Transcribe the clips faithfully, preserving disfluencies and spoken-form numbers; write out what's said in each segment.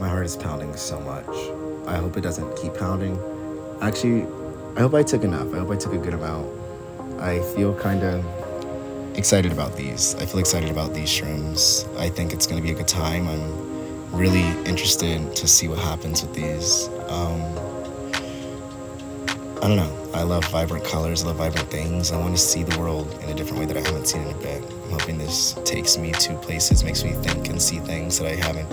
My heart is pounding so much. I hope it doesn't keep pounding. Actually, I hope I took enough. I hope I took a good amount. I feel kind of excited about these. I feel excited about these shrooms. I think it's going to be a good time. I'm really interested to see what happens with these. Um, I don't know. I love vibrant colors. I love vibrant things. I want to see the world in a different way that I haven't seen in a bit. I'm hoping this takes me to places, makes me think and see things that I haven't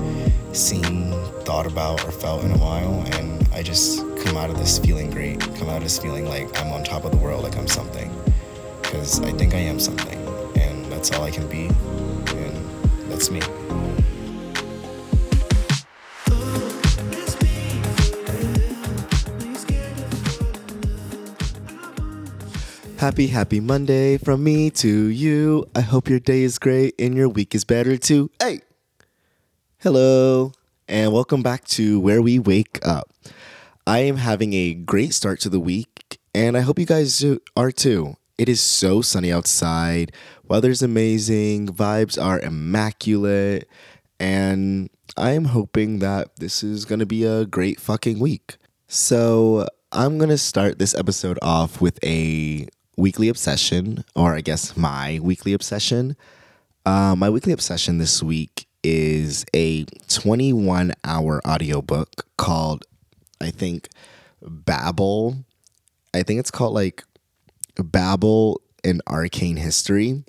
seen, thought about, or felt in a while. And I just come out of this feeling great. Come out of this feeling like I'm on top of the world, like I'm something. Because I think I am something. And that's all I can be. And that's me. Happy, happy Monday from me to you. I hope your day is great and your week is better too. Hey! Hello, and welcome back to Where We Wake Up. I am having a great start to the week, and I hope you guys are too. It is so sunny outside, weather's amazing, vibes are immaculate, and I am hoping that this is going to be a great fucking week. So, I'm going to start this episode off with a weekly obsession, or I guess my weekly obsession. Uh, my weekly obsession this week is a twenty-one hour audiobook called, I think, Babel. I think it's called like Babel in Arcane History.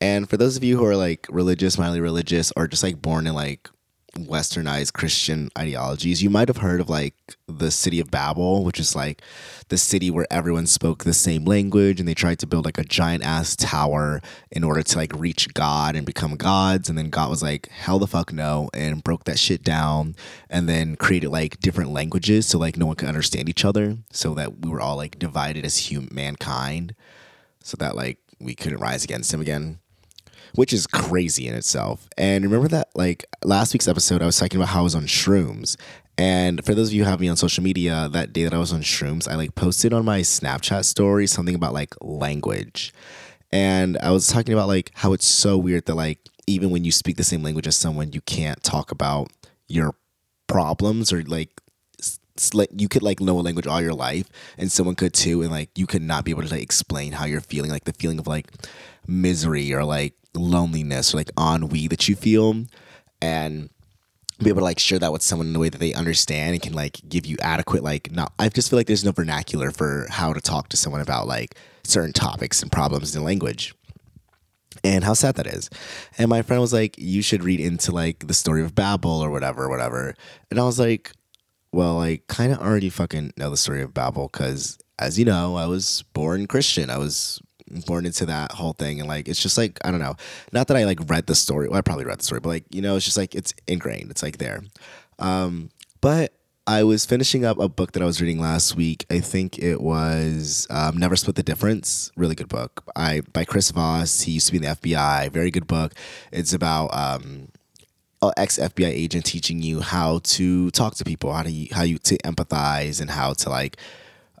And for those of you who are like religious, mildly religious, or just like born in like westernized Christian ideologies, you might have heard of like the city of Babel, which is like the city where everyone spoke the same language and they tried to build like a giant ass tower in order to like reach God and become gods. And then God was like, hell the fuck no, and broke that shit down and then created like different languages so like no one could understand each other, so that we were all like divided as human mankind, so that like we couldn't rise against him again. Which is crazy in itself. And remember that, like, last week's episode, I was talking about how I was on shrooms. And for those of you who have me on social media, that day that I was on shrooms, I, like, posted on my Snapchat story something about, like, language. And I was talking about, like, how it's so weird that, like, even when you speak the same language as someone, you can't talk about your problems, or, like, you could, like, know a language all your life, and someone could, too, and, like, you could not be able to, like, explain how you're feeling, like, the feeling of, like, misery or, like, loneliness or like ennui that you feel, and be able to like share that with someone in a way that they understand and can like give you adequate like not I just feel like there's no vernacular for how to talk to someone about like certain topics and problems in language, and how sad that is. And my friend was like, you should read into like the story of Babel or whatever whatever and I was like, well, I kind of already fucking know the story of Babel, because as you know, I was born Christian. I was born into that whole thing, and like it's just like, I don't know, not that I like read the story, well, I probably read the story, but like, you know, it's just like it's ingrained, it's like there. Um but I was finishing up a book that I was reading last week. I think it was um, Never Split the Difference, really good book I by Chris Voss. He used to be in the F B I, very good book. It's about um an ex-F B I agent teaching you how to talk to people, how to how you to empathize, and how to like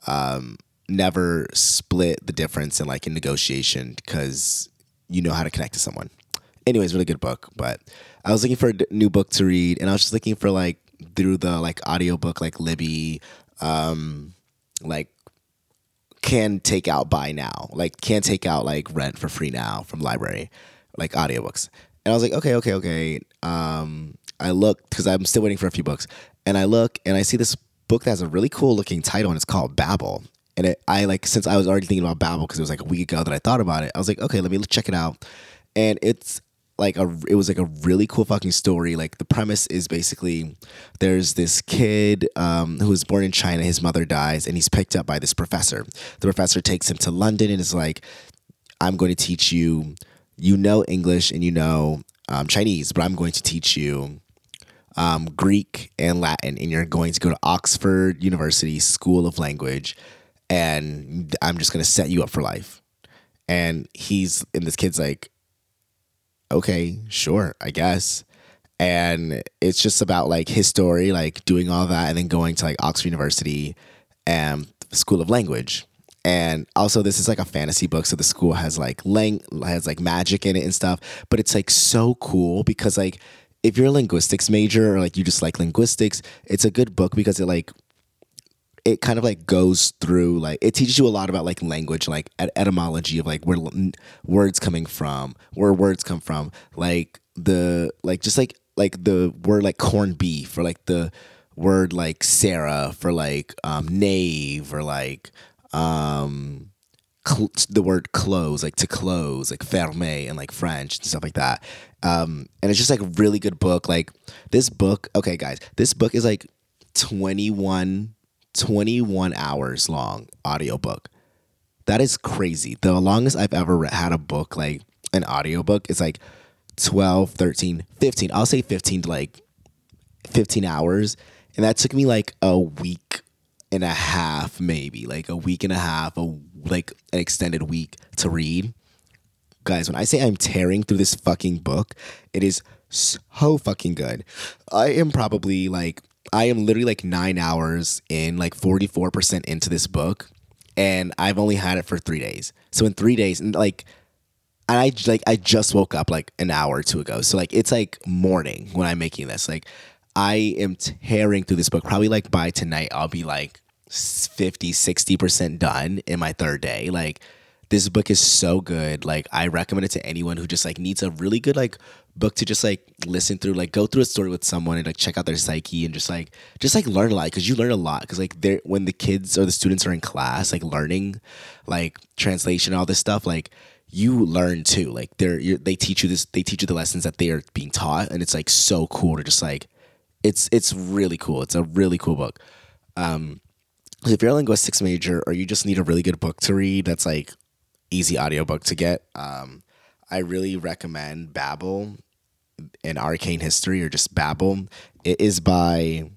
um never split the difference in like in negotiation, because you know how to connect to someone. Anyways, really good book. But I was looking for a d- new book to read, and I was just looking for like through the like audiobook, like Libby, um, like can take out buy now, like can take out like rent for free now from library, like audiobooks. And I was like, okay, okay, okay. Um, I looked, because I'm still waiting for a few books, and I look and I see this book that has a really cool looking title, and it's called Babel. And it, I like, since I was already thinking about Babel, because it was like a week ago that I thought about it, I was like, okay, let me check it out. And it's like a, it was like a really cool fucking story. Like the premise is basically, there's this kid um, who was born in China. His mother dies, and he's picked up by this professor. The professor takes him to London and is like, I'm going to teach you, you know, English and you know um, Chinese, but I'm going to teach you um, Greek and Latin, and you're going to go to Oxford University School of Language. And I'm just going to set you up for life. And he's, and this kid's like, okay, sure, I guess. And it's just about like his story, like doing all that and then going to like Oxford University and School of Language. And also this is like a fantasy book, so the school has like lang- has like magic in it and stuff, but it's like so cool, because like if you're a linguistics major or like you just like linguistics, it's a good book because it like it kind of like goes through like it teaches you a lot about like language, like et- etymology of like where l- words coming from, where words come from, like the like just like like the word like corned beef or like the word like Sarah for like um, knave or like um, cl- the word close, like to close, like fermé in like French and stuff like that. Um, and it's just like a really good book. Like this book, okay guys, this book is like twenty-one hours long audiobook. That is crazy. The longest I've ever re- had a book, like an audiobook, is like twelve, thirteen, fifteen. I'll say fifteen to like fifteen hours. And that took me like a week and a half, maybe like a week and a half, a, like an extended week to read. Guys, when I say I'm tearing through this fucking book, it is so fucking good. I am probably like, I am literally like nine hours in, like forty-four percent into this book, and I've only had it for three days. So in three days, and like, and I like I just woke up like an hour or two ago. So like it's like morning when I'm making this. Like I am tearing through this book. Probably like by tonight, I'll be like fifty, sixty percent done in my third day. Like this book is so good. Like I recommend it to anyone who just like needs a really good like book to just like listen through, like go through a story with someone and like check out their psyche and just like just like learn a lot, because you learn a lot because like they're when the kids or the students are in class like learning like translation, all this stuff, like you learn too, like they're you're, they teach you this they teach you the lessons that they are being taught, and it's like so cool to just like it's it's really cool. It's a really cool book. Um so if you're a linguistics major or you just need a really good book to read that's like easy audiobook to get, um I really recommend Babel and Arcane History, or just Babel. It is by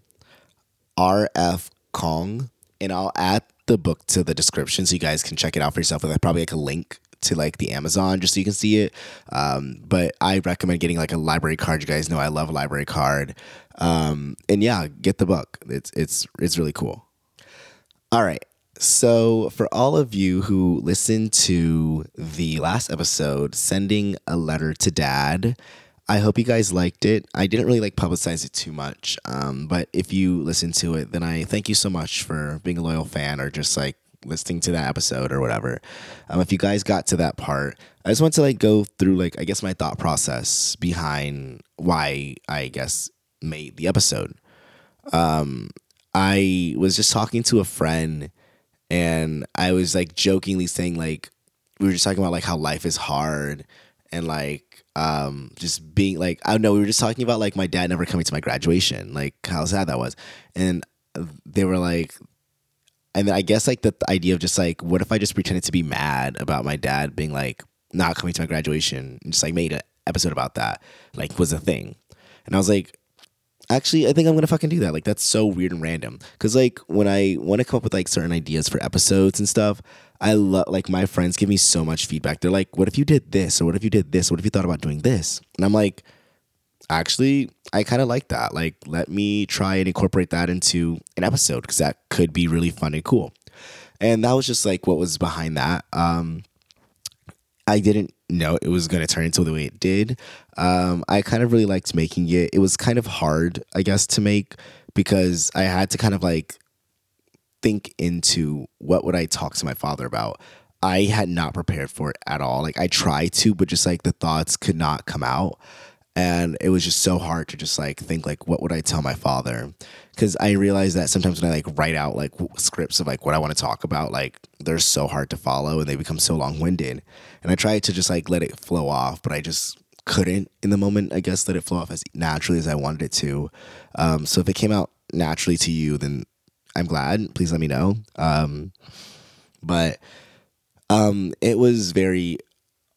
R F Kong, and I'll add the book to the description so you guys can check it out for yourself with probably like a link to like the Amazon just so you can see it. Um, but I recommend getting like a library card. You guys know I love a library card. Um, and yeah, get the book. It's it's it's really cool. All right. So for all of you who listened to the last episode, Sending a Letter to Dad, I hope you guys liked it. I didn't really like publicize it too much, um, but if you listened to it, then I thank you so much for being a loyal fan or just like listening to that episode or whatever. Um, if you guys got to that part, I just want to like go through like, I guess my thought process behind why I guess made the episode. Um, I was just talking to a friend, and I was like jokingly saying like, we were just talking about like how life is hard and like um, just being like, I don't know, we were just talking about like my dad never coming to my graduation, like how sad that was. And they were like, and I guess like the idea of just like, what if I just pretended to be mad about my dad being like not coming to my graduation and just like made an episode about that, like was a thing. And I was like, actually, I think I'm going to fucking do that. Like, that's so weird and random. Because, like, when I want to come up with, like, certain ideas for episodes and stuff, I love, like, my friends give me so much feedback. They're like, what if you did this? Or what if you did this? Or what if you thought about doing this? And I'm like, actually, I kind of like that. Like, let me try and incorporate that into an episode, because that could be really fun and cool. And that was just, like, what was behind that. Um, I didn't know it was going to turn into the way it did. Um, I kind of really liked making it. It was kind of hard, I guess, to make, because I had to kind of like think into what would I talk to my father about. I had not prepared for it at all. Like I tried to, but just like the thoughts could not come out. And it was just so hard to just like think like, what would I tell my father? Because I realized that sometimes when I like write out like w- scripts of like what I want to talk about, like they're so hard to follow and they become so long-winded. And I tried to just like let it flow off, but I just couldn't in the moment, I guess, let it flow off as naturally as I wanted it to. Um, so if it came out naturally to you, then I'm glad. Please let me know. Um, but um, it was very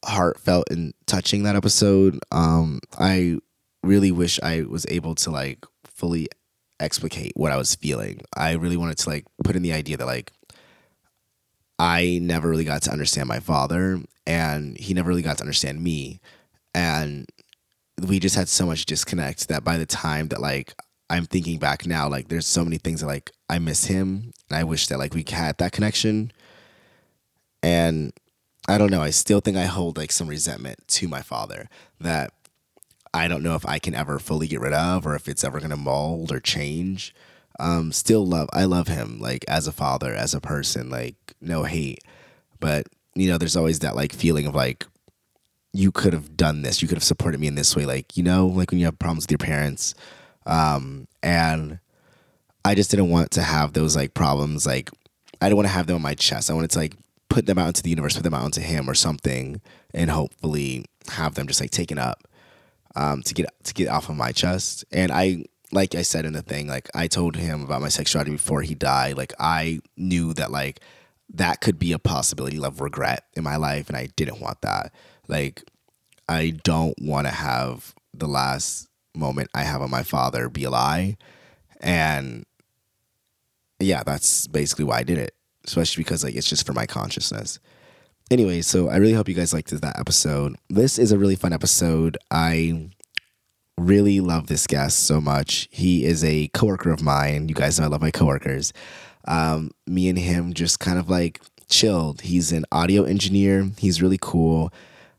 heartfelt and touching, that episode. um I really wish I was able to like fully explicate what I was feeling. I really wanted to like put in the idea that like I never really got to understand my father, and he never really got to understand me, and we just had so much disconnect that by the time that like I'm thinking back now, like there's so many things that like I miss him, and I wish that like we had that connection. And I don't know. I still think I hold like some resentment to my father that I don't know if I can ever fully get rid of, or if it's ever going to mold or change. Um, still love, I love him, like, as a father, as a person, like, no hate. But, you know, there's always that, like, feeling of, like, you could have done this. You could have supported me in this way. Like, you know, like when you have problems with your parents. Um, and I just didn't want to have those, like, problems. Like, I didn't want to have them on my chest. I wanted to, like, put them out into the universe, put them out into him or something, and hopefully have them just, like, taken up, um, to get, to get off of my chest. And I... like I said in the thing, like, I told him about my sexuality before he died. Like, I knew that, like, that could be a possibility of regret in my life, and I didn't want that. Like, I don't want to have the last moment I have on my father be a lie. And, yeah, that's basically why I did it, especially because, like, it's just for my consciousness. Anyway, so I really hope you guys liked that episode. This is a really fun episode. I... really love this guest so much. He is a coworker of mine. You guys know I love my coworkers. Um, me and him just kind of like chilled. He's an audio engineer. He's really cool.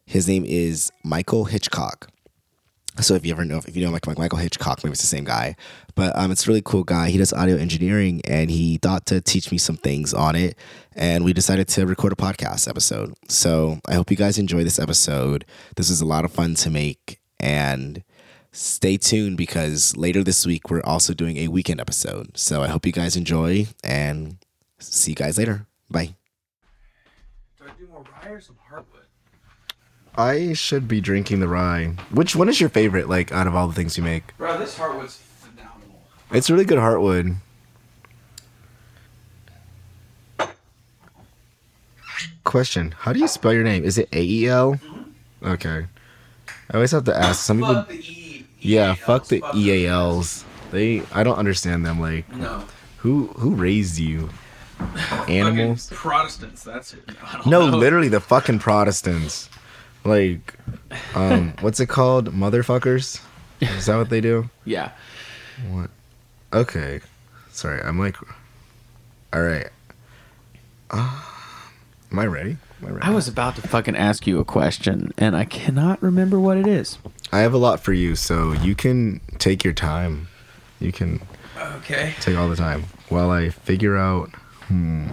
His name is Michael Hitchcock. So if you ever know, if you know like Michael Hitchcock, maybe it's the same guy. But um, it's a really cool guy. He does audio engineering, and he thought to teach me some things on it. And we decided to record a podcast episode. So I hope you guys enjoy this episode. This was a lot of fun to make, and stay tuned, because later this week we're also doing a weekend episode. So I hope you guys enjoy, and see you guys later. Bye. Do I do more rye or some hardwood? I should be drinking the rye. Which one is your favorite, like, out of all the things you make? Bro, this hardwood's phenomenal. It's really good hardwood. Question, how do you spell your name? Is it A E L? Mm-hmm. Okay. I always have to ask. Some people... Yeah, E A Ls, fuck the fuck E A Ls. They, I don't understand them. Like, no. who who raised you? Animals? Fucking Protestants. That's it. No, no, know. Literally the fucking Protestants. Like, um, what's it called? Motherfuckers? Is that what they do? Yeah. What? Okay. Sorry, I'm like, all right. Uh, am I ready? Am I ready? I was about to fucking ask you a question, and I cannot remember what it is. I have a lot for you, so you can take your time. You can okay. take all the time while I figure out. Hmm.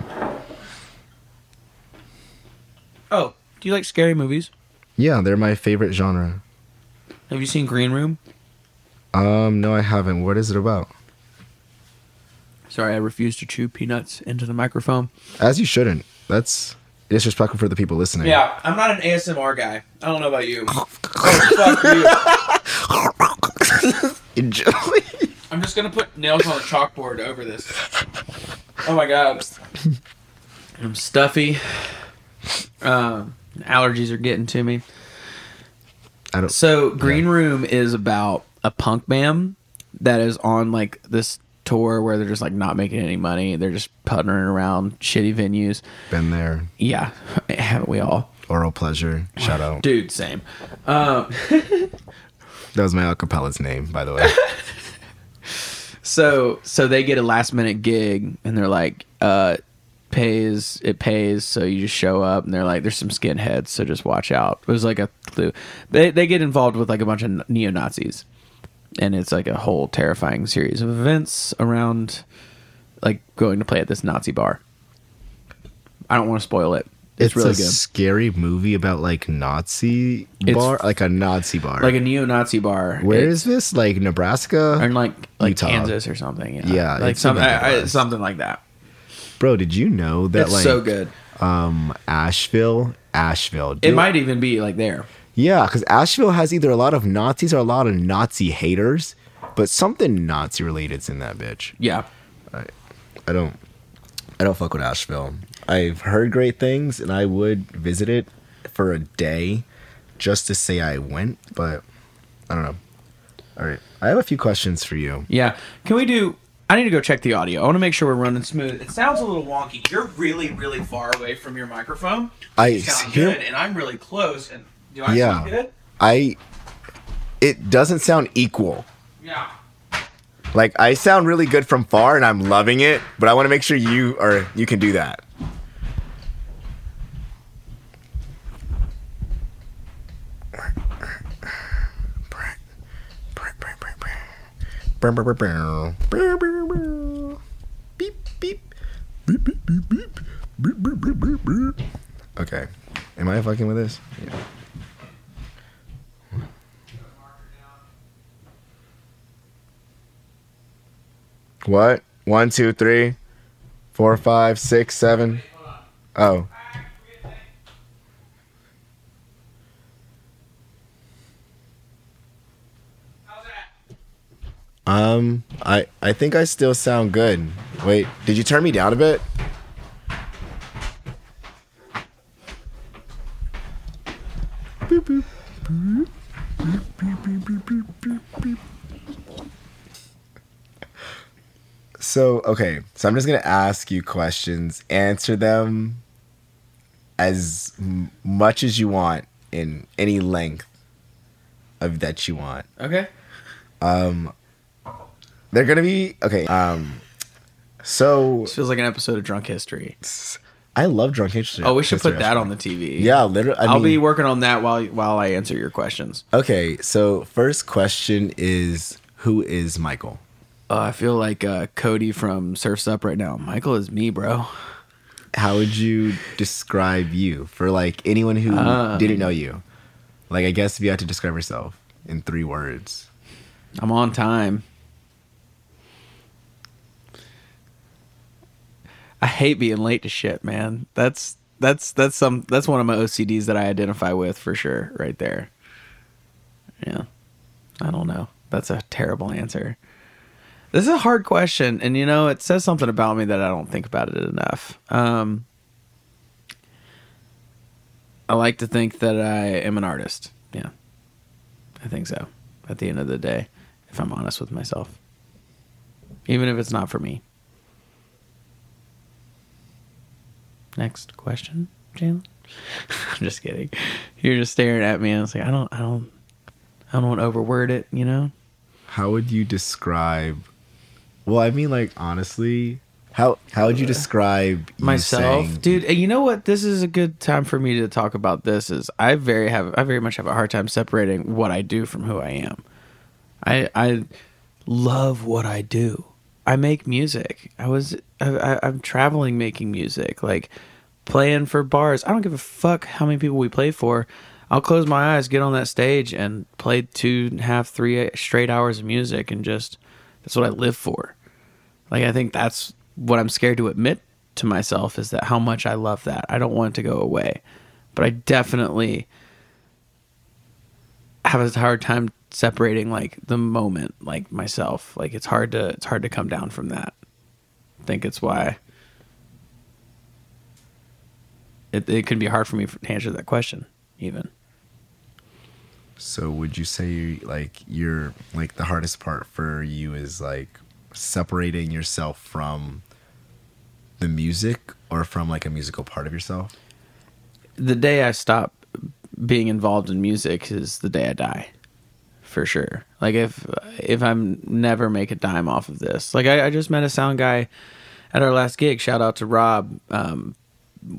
Oh, do you like scary movies? Yeah, they're my favorite genre. Have you seen Green Room? Um, no, I haven't. What is it about? Sorry, I refuse to chew peanuts into the microphone. As you shouldn't. That's disrespectful for the people listening. Yeah, I'm not an A S M R guy. I don't know about you. Oh, fuck you. Enjoy. I'm just gonna put nails on a chalkboard over this. Oh my god, I'm stuffy. Uh, allergies are getting to me. I don't. So Green yeah. Room is about a punk band that is on like this tour where they're just like not making any money. They're just puttering around shitty venues. Been there. Yeah, haven't we all? Oral Pleasure, shout out. Dude, same. Um, that was my a capella's name, by the way. so so they get a last minute gig, and they're like, uh, pays, it pays, so you just show up, and they're like, there's some skinheads, so just watch out. It was like a clue. They, they get involved with like a bunch of neo-Nazis, and it's like a whole terrifying series of events around like going to play at this Nazi bar. I don't want to spoil it. It's, it's really a good. Scary movie about like Nazi bar, it's, like a Nazi bar, like a neo-Nazi bar. Where it's, is this? Like Nebraska or like like Utah. Kansas or something? You know? Yeah, like some, I, I, something like that. Bro, did you know that? It's like so good. Um, Asheville, Asheville. Dude. It might even be like there. Yeah, because Asheville has either a lot of Nazis or a lot of Nazi haters, but something Nazi related's in that bitch. Yeah, I, I don't, I don't fuck with Asheville. I've heard great things, and I would visit it for a day just to say I went, but I don't know. All right. I have a few questions for you. Yeah. Can we do... I need to go check the audio. I want to make sure we're running smooth. It sounds a little wonky. You're really, really far away from your microphone. I sound good, and I'm really close, and do I yeah, sound good? I... It doesn't sound equal. Yeah. Like, I sound really good from far, and I'm loving it, but I want to make sure you are you can do that. Beep, beep. Beep, beep, beep, beep. Beep, beep, beep, beep, beep. Okay. Am I fucking with this? Yeah. What? One, two, three, four, five, six, seven. Oh. Um, I, I think I still sound good. Wait, did you turn me down a bit? So, okay, so I'm just going to ask you questions, answer them as much as you want in any length of that you want. Okay. Um... They're going to be... Okay. Um, so... This feels like an episode of Drunk History. I love Drunk History. Oh, we should history put that on the T V. Yeah, literally. I I'll mean, be working on that while while I answer your questions. Okay. So, first question is, who is Michael? Uh, I feel like uh, Cody from Surf's Up right now. Michael is me, bro. How would you describe you for, like, anyone who um, didn't know you? Like, I guess if you had to describe yourself in three words. I'm on time. I hate being late to shit, man. That's that's that's some that's one of my O C Ds that I identify with for sure, right there. Yeah, I don't know. That's a terrible answer. This is a hard question, and you know, it says something about me that I don't think about it enough. Um, I like to think that I am an artist. Yeah, I think so. At the end of the day, if I'm honest with myself, even if it's not for me. Next question, Jalen. I'm just kidding. You're just staring at me. And I was like, I don't, I don't, I don't want to overword it. You know. How would you describe? Well, I mean, like honestly, how how would you describe you myself, saying, dude? You know what? This is a good time for me to talk about this. Is I very have I very much have a hard time separating what I do from who I am. I I love what I do. I make music. I was I, I, I'm traveling making music, like playing for bars. I don't give a fuck how many people we play for. I'll close my eyes, get on that stage, and play two and a half, three straight hours of music, and just that's what I live for. Like I think that's what I'm scared to admit to myself is that how much I love that. I don't want it to go away, but I definitely have a hard time separating like the moment, like myself, like it's hard to it's hard to come down from that. I think it's why it it could be hard for me to answer that question even. So would you say like you're like the hardest part for you is like separating yourself from the music or from like a musical part of yourself? The day I stop being involved in music is the day I die. For sure. Like if if I'm never make a dime off of this. Like I, I just met a sound guy at our last gig. Shout out to Rob, um,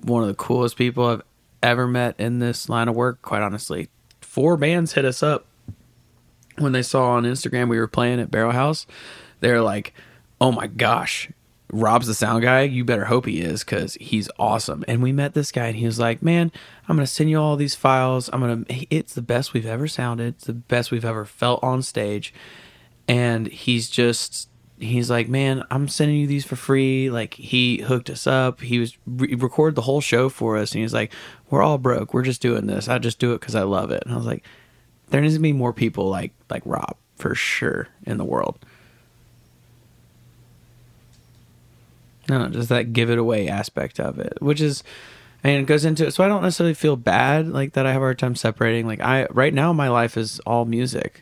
one of the coolest people I've ever met in this line of work. Quite honestly, four bands hit us up when they saw on Instagram we were playing at Barrel House. They're like, "Oh my gosh, Rob's the sound guy. You better hope he is because he's awesome." And we met this guy and he was like, "Man, I'm going to send you all these files. I'm going to, it's the best we've ever sounded. It's the best we've ever felt on stage." And he's just, he's like, "Man, I'm sending you these for free." Like he hooked us up. He was re- recorded the whole show for us. And he's like, "We're all broke. We're just doing this. I just do it because I love it." And I was like, there needs to be more people like, like Rob for sure in the world. No, no, just that give it away aspect of it, which is, I mean, it goes into it. So I don't necessarily feel bad like that. I have a hard time separating. Like I, right now my life is all music.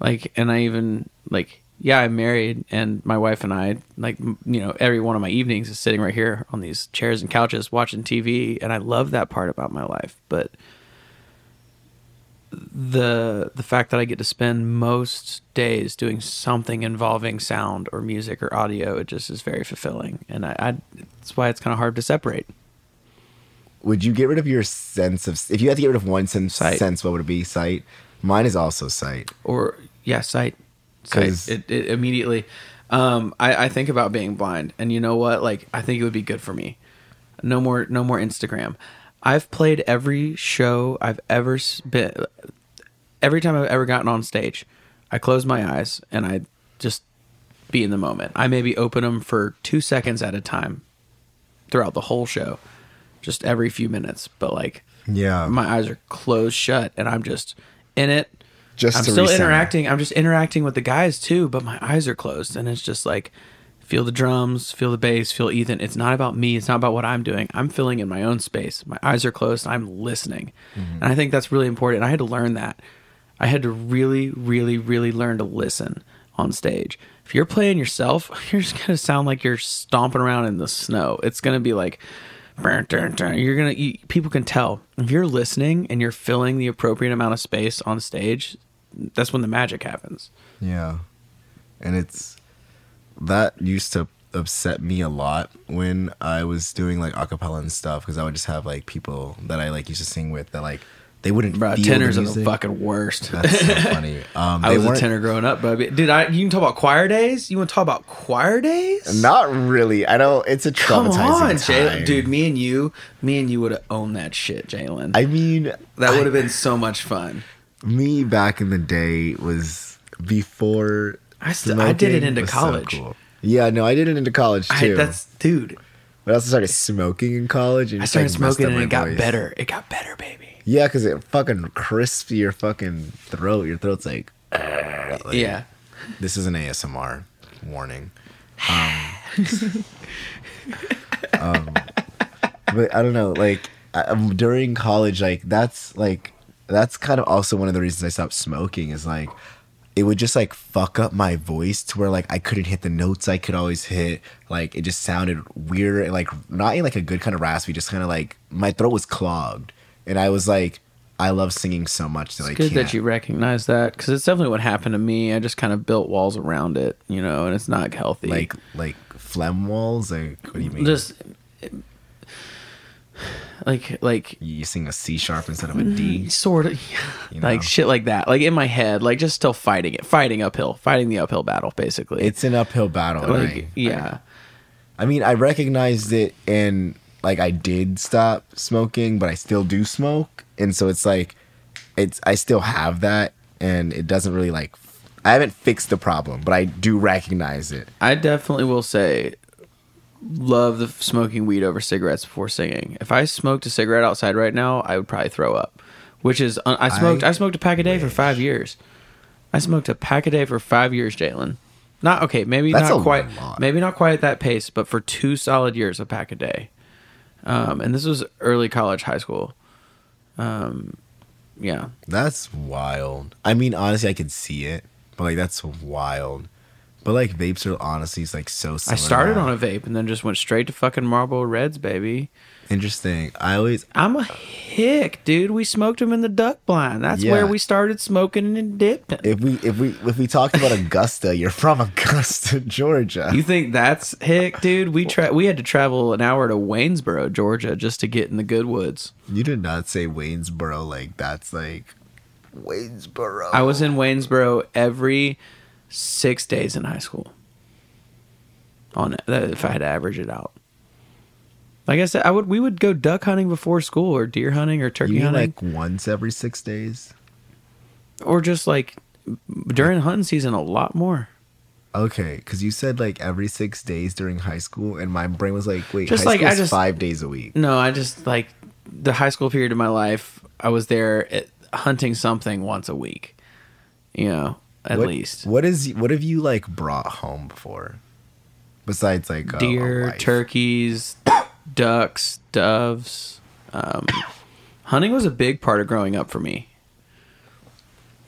Like, and I even like, yeah, I'm married and my wife and I, like, you know, every one of my evenings is sitting right here on these chairs and couches watching T V. And I love that part about my life. But the, the fact that I get to spend most days doing something involving sound or music or audio, it just is very fulfilling. And I, I that's why it's kind of hard to separate. Would you get rid of your sense of, if you had to get rid of one sense, sight. sense what would it be? Sight? Mine is also sight. Or, yeah, sight. Cause I, it, it immediately, um, I, I think about being blind, and you know what? Like, I think it would be good for me. No more, no more Instagram. I've played every show I've ever been. Every time I've ever gotten on stage, I close my eyes and I just be in the moment. I maybe open them for two seconds at a time throughout the whole show, just every few minutes. But like, yeah, my eyes are closed shut and I'm just in it. Just I'm still interacting. It. I'm just interacting with the guys too, but my eyes are closed, and it's just like, feel the drums, feel the bass, feel Ethan. It's not about me. It's not about what I'm doing. I'm filling in my own space. My eyes are closed. I'm listening. Mm-hmm. And I think that's really important. I had to learn that. I had to really, really, really learn to listen on stage. If you're playing yourself, you're just going to sound like you're stomping around in the snow. It's going to be like, burn, burn, burn. You're going to, you, people can tell. If you're listening and you're filling the appropriate amount of space on stage, that's when the magic happens. Yeah. And it's, that used to upset me a lot when I was doing like acapella and stuff, because I would just have like people that I like used to sing with that like they wouldn't. Bro, feel tenors the music. Are the fucking worst. That's so funny. Um, I they was weren't... a tenor growing up, but dude, I, you can talk about choir days. You want to talk about choir days? Not really. I don't. It's a traumatizing Come on, Jalen. Dude, me and you, me and you would have owned that shit, Jalen. I mean, that would have been so much fun. Me back in the day was before. I, st- I did it into college. So cool. Yeah, no, I did it into college too. I, that's dude. But I also started smoking in college. And I started just, like, smoking and it voice. got better. It got better, baby. Yeah, because it fucking crisps your fucking throat. Your throat's like, uh, like yeah. This is an A S M R warning. Um, um, but I don't know. Like I, during college, like that's like that's kind of also one of the reasons I stopped smoking. Is like. It would just like fuck up my voice to where like I couldn't hit the notes I could always hit. Like it just sounded weird, like not in like a good kind of raspy, just kind of like my throat was clogged. And I was like, I love singing so much that it's I can't. It's good that you recognize that, because it's definitely what happened to me. I just kind of built walls around it, you know, and it's not healthy. Like like phlegm walls? Like what do you mean? Just like like you sing a C sharp instead of a D, sort of, you know? Like shit like that, like in my head, like just still fighting it, fighting uphill, fighting the uphill battle. Basically, it's an uphill battle. Like, I, yeah, I, I mean, I recognized it, and like I did stop smoking, but I still do smoke, and so it's like it's I still have that, and it doesn't really like I haven't fixed the problem, but I do recognize it. I definitely will say. Love the smoking weed over cigarettes before singing. If I smoked a cigarette outside right now, I would probably throw up. Which is un- I smoked. I, I smoked a pack a day wish. for five years. I smoked a pack a day for five years, Jalen. Not okay. Maybe That's not quite. Lot. Maybe not quite at that pace, but for two solid years, a pack a day. Um, and this was early college, high school. Um, yeah. That's wild. I mean, honestly, I could see it, but like that's wild. But like vapes are honestly like so similar. I started on a vape and then just went straight to fucking Marlboro Reds, baby. Interesting. I always I'm a hick, dude. We smoked them in the duck blind. That's yeah. where we started smoking and dipping. If we if we if we talked about Augusta, you're from Augusta, Georgia. You think that's hick, dude? We tra- we had to travel an hour to Waynesboro, Georgia, just to get in the good woods. You did not say Waynesboro like that's like Waynesboro. I was in Waynesboro every Six days in high school. On if I had to average it out, like I said, I would. We would go duck hunting before school, or deer hunting, or turkey you mean hunting. Like once every six days, or just like during hunting season, a lot more. Okay, because you said like every six days during high school, and my brain was like, "Wait, just high like I just five days a week." No, I just like the high school period of my life. I was there at, hunting something once a week. You know. At what, least. What is what have you like brought home before? Besides like deer, uh, turkeys, ducks, doves. Um, hunting was a big part of growing up for me.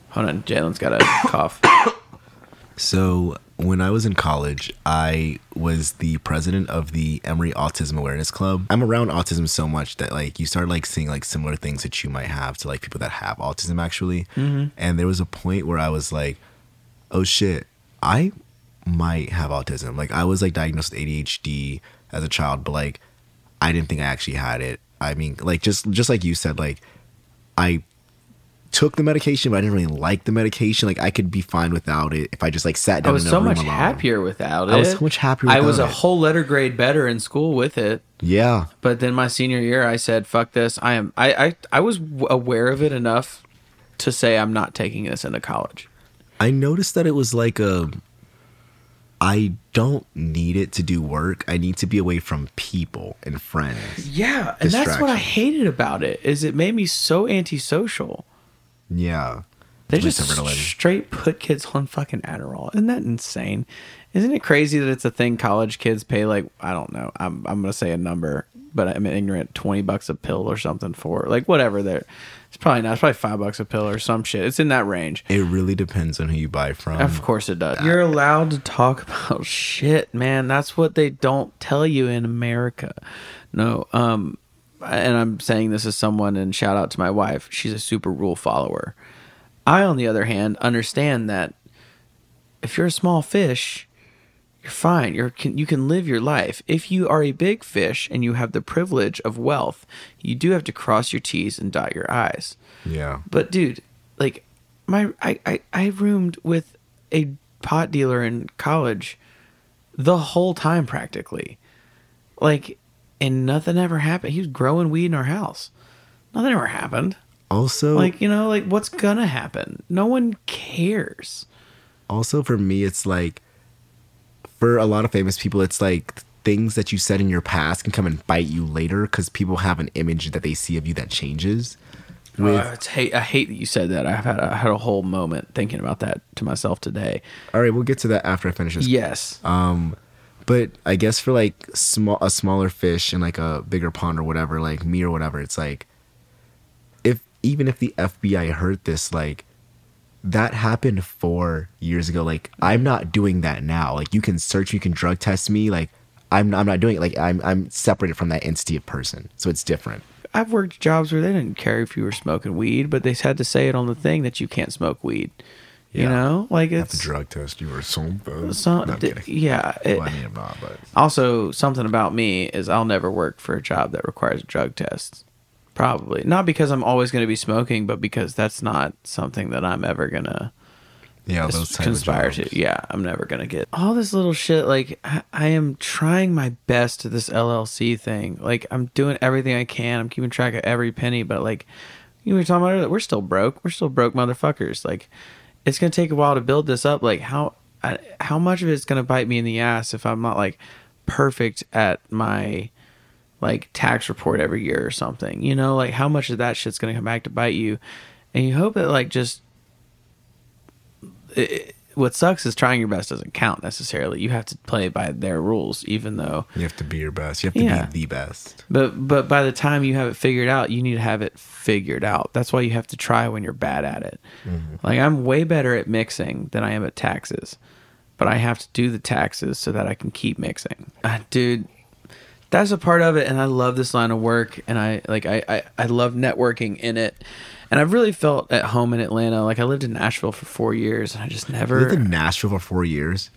Hold on, Jalen's got a cough. So when I was in college, I was the president of the Emory Autism Awareness Club. I'm around autism so much that like you start like seeing like similar things that you might have to like people that have autism actually. Mm-hmm. And there was a point where I was like, oh shit, I might have autism. Like I was like diagnosed with A D H D as a child, but like I didn't think I actually had it. I mean, like just just like you said, like I took the medication, but I didn't really like the medication. Like, I could be fine without it if I just, like, sat down. I was in so much alone. happier without it. I was so much happier without it. I was a it. whole letter grade better in school with it. Yeah. But then my senior year, I said, fuck this. I am. I, I, I was aware of it enough to say I'm not taking this into college. I noticed that it was like a... I don't need it to do work. I need to be away from people and friends. Yeah, and that's what I hated about it, is it made me so antisocial. Yeah. They just straight put kids on fucking Adderall. Isn't that insane? Isn't it crazy that it's a thing college kids pay, like, I don't know, I'm I'm going to say a number, but I'm ignorant, twenty bucks a pill or something for, like, whatever they're... It's probably not. It's probably five bucks a pill or some shit. It's in that range. It really depends on who you buy from. Of course it does. You're allowed to talk about shit, man. That's what they don't tell you in America. No. Um, and I'm saying this as someone, and shout out to my wife. She's a super rule follower. I, on the other hand, understand that if you're a small fish, you're fine. You're can, you can live your life. If you are a big fish and you have the privilege of wealth, you do have to cross your T's and dot your I's. Yeah. But dude, like my I, I, I roomed with a pot dealer in college the whole time practically. Like, and nothing ever happened. He was growing weed in our house. Nothing ever happened. Also, like, you know, like, what's gonna happen? No one cares. Also, for me, it's like, for a lot of famous people, it's like things that you said in your past can come and bite you later because people have an image that they see of you that changes. With, uh, it's hate, I hate that you said that. I've had a, I had a whole moment thinking about that to myself today. All right, we'll get to that after I finish this. Yes. Um, but I guess for like small a smaller fish in like a bigger pond or whatever, like me or whatever, it's like, if even if the F B I heard this, like, that happened four years ago. Like, I'm not doing that now. Like, you can search, you can drug test me. Like, I'm I'm not doing it. Like, I'm I'm separated from that entity of person, so it's different. I've worked jobs where they didn't care if you were smoking weed, but they had to say it on the thing that you can't smoke weed. Yeah. You know, like, it's have to drug test you or something. Some, no, d- yeah. It, well, I mean, I'm not, but. Also, something about me is I'll never work for a job that requires drug tests. Probably not because I'm always going to be smoking, but because that's not something that I'm ever going to yeah, those conspire to. Yeah, I'm never going to get all this little shit. Like, I, I am trying my best to this L L C thing. Like, I'm doing everything I can. I'm keeping track of every penny. But like you were talking about earlier, we're still broke. We're still broke motherfuckers. Like, it's going to take a while to build this up. Like, how I, how much of it's going to bite me in the ass if I'm not like perfect at my like tax report every year or something, you know, like how much of that shit's going to come back to bite you. And you hope that like, just it, it, what sucks is trying your best doesn't count necessarily. You have to play by their rules, even though you have to be your best. You have to yeah. be the best. But, but by the time you have it figured out, you need to have it figured out. That's why you have to try when you're bad at it. Mm-hmm. Like, I'm way better at mixing than I am at taxes, but I have to do the taxes so that I can keep mixing. Uh, dude, that's a part of it, and I love this line of work, and I like I, I, I love networking in it, and I've really felt at home in Atlanta. Like, I lived in Nashville for four years, and I just never... You lived in Nashville for four years?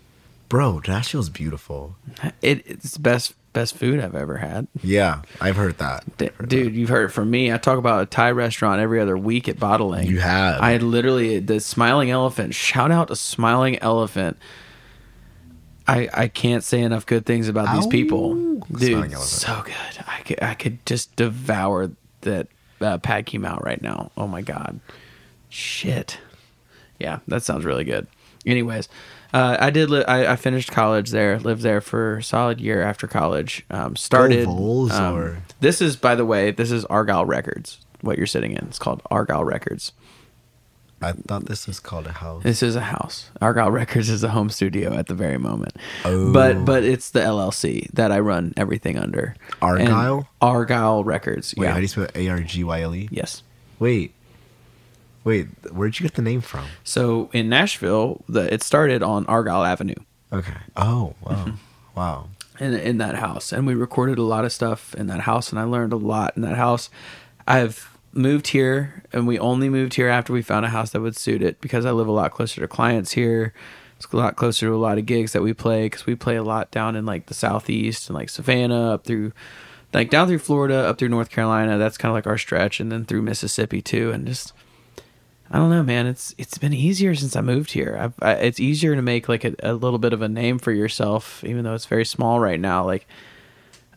Bro, Nashville's beautiful. It, it's the best, best food I've ever had. Yeah, I've heard that. I've heard Dude, that. You've heard it from me. I talk about a Thai restaurant every other week at Bottling. You have. I literally... The Smiling Elephant. Shout out to Smiling Elephant. I, I can't say enough good things about Ow. these people. Dude, so good. I could, I could just devour that uh, Padky Mount right now. Oh, my God. Shit. Yeah, that sounds really good. Anyways, uh, I did. Li- I, I finished college there, lived there for a solid year after college. Um, started. Bulls um, or... This is, by the way, this is Argyle Records, what you're sitting in. It's called Argyle Records. I thought this was called a house. This is a house. Argyle Records is a home studio at the very moment. Oh. But but it's the L L C that I run everything under. Argyle? And Argyle Records. Wait, yeah. How do you spell A R G Y L E? Yes. Wait. Wait, where'd you get the name from? So in Nashville, the, it started on Argyle Avenue. Okay. Oh, wow. Mm-hmm. Wow. In, in that house. And we recorded a lot of stuff in that house, and I learned a lot in that house. I've... moved here, and we only moved here after we found a house that would suit it, because I live a lot closer to clients here. It's a lot closer to a lot of gigs that we play, because we play a lot down in like the southeast and like Savannah, up through like down through Florida, up through North Carolina. That's kind of like our stretch, and then through Mississippi too. And just I don't know, man. It's it's been easier since I moved here. I, I, it's easier to make like a, a little bit of a name for yourself, even though it's very small right now. Like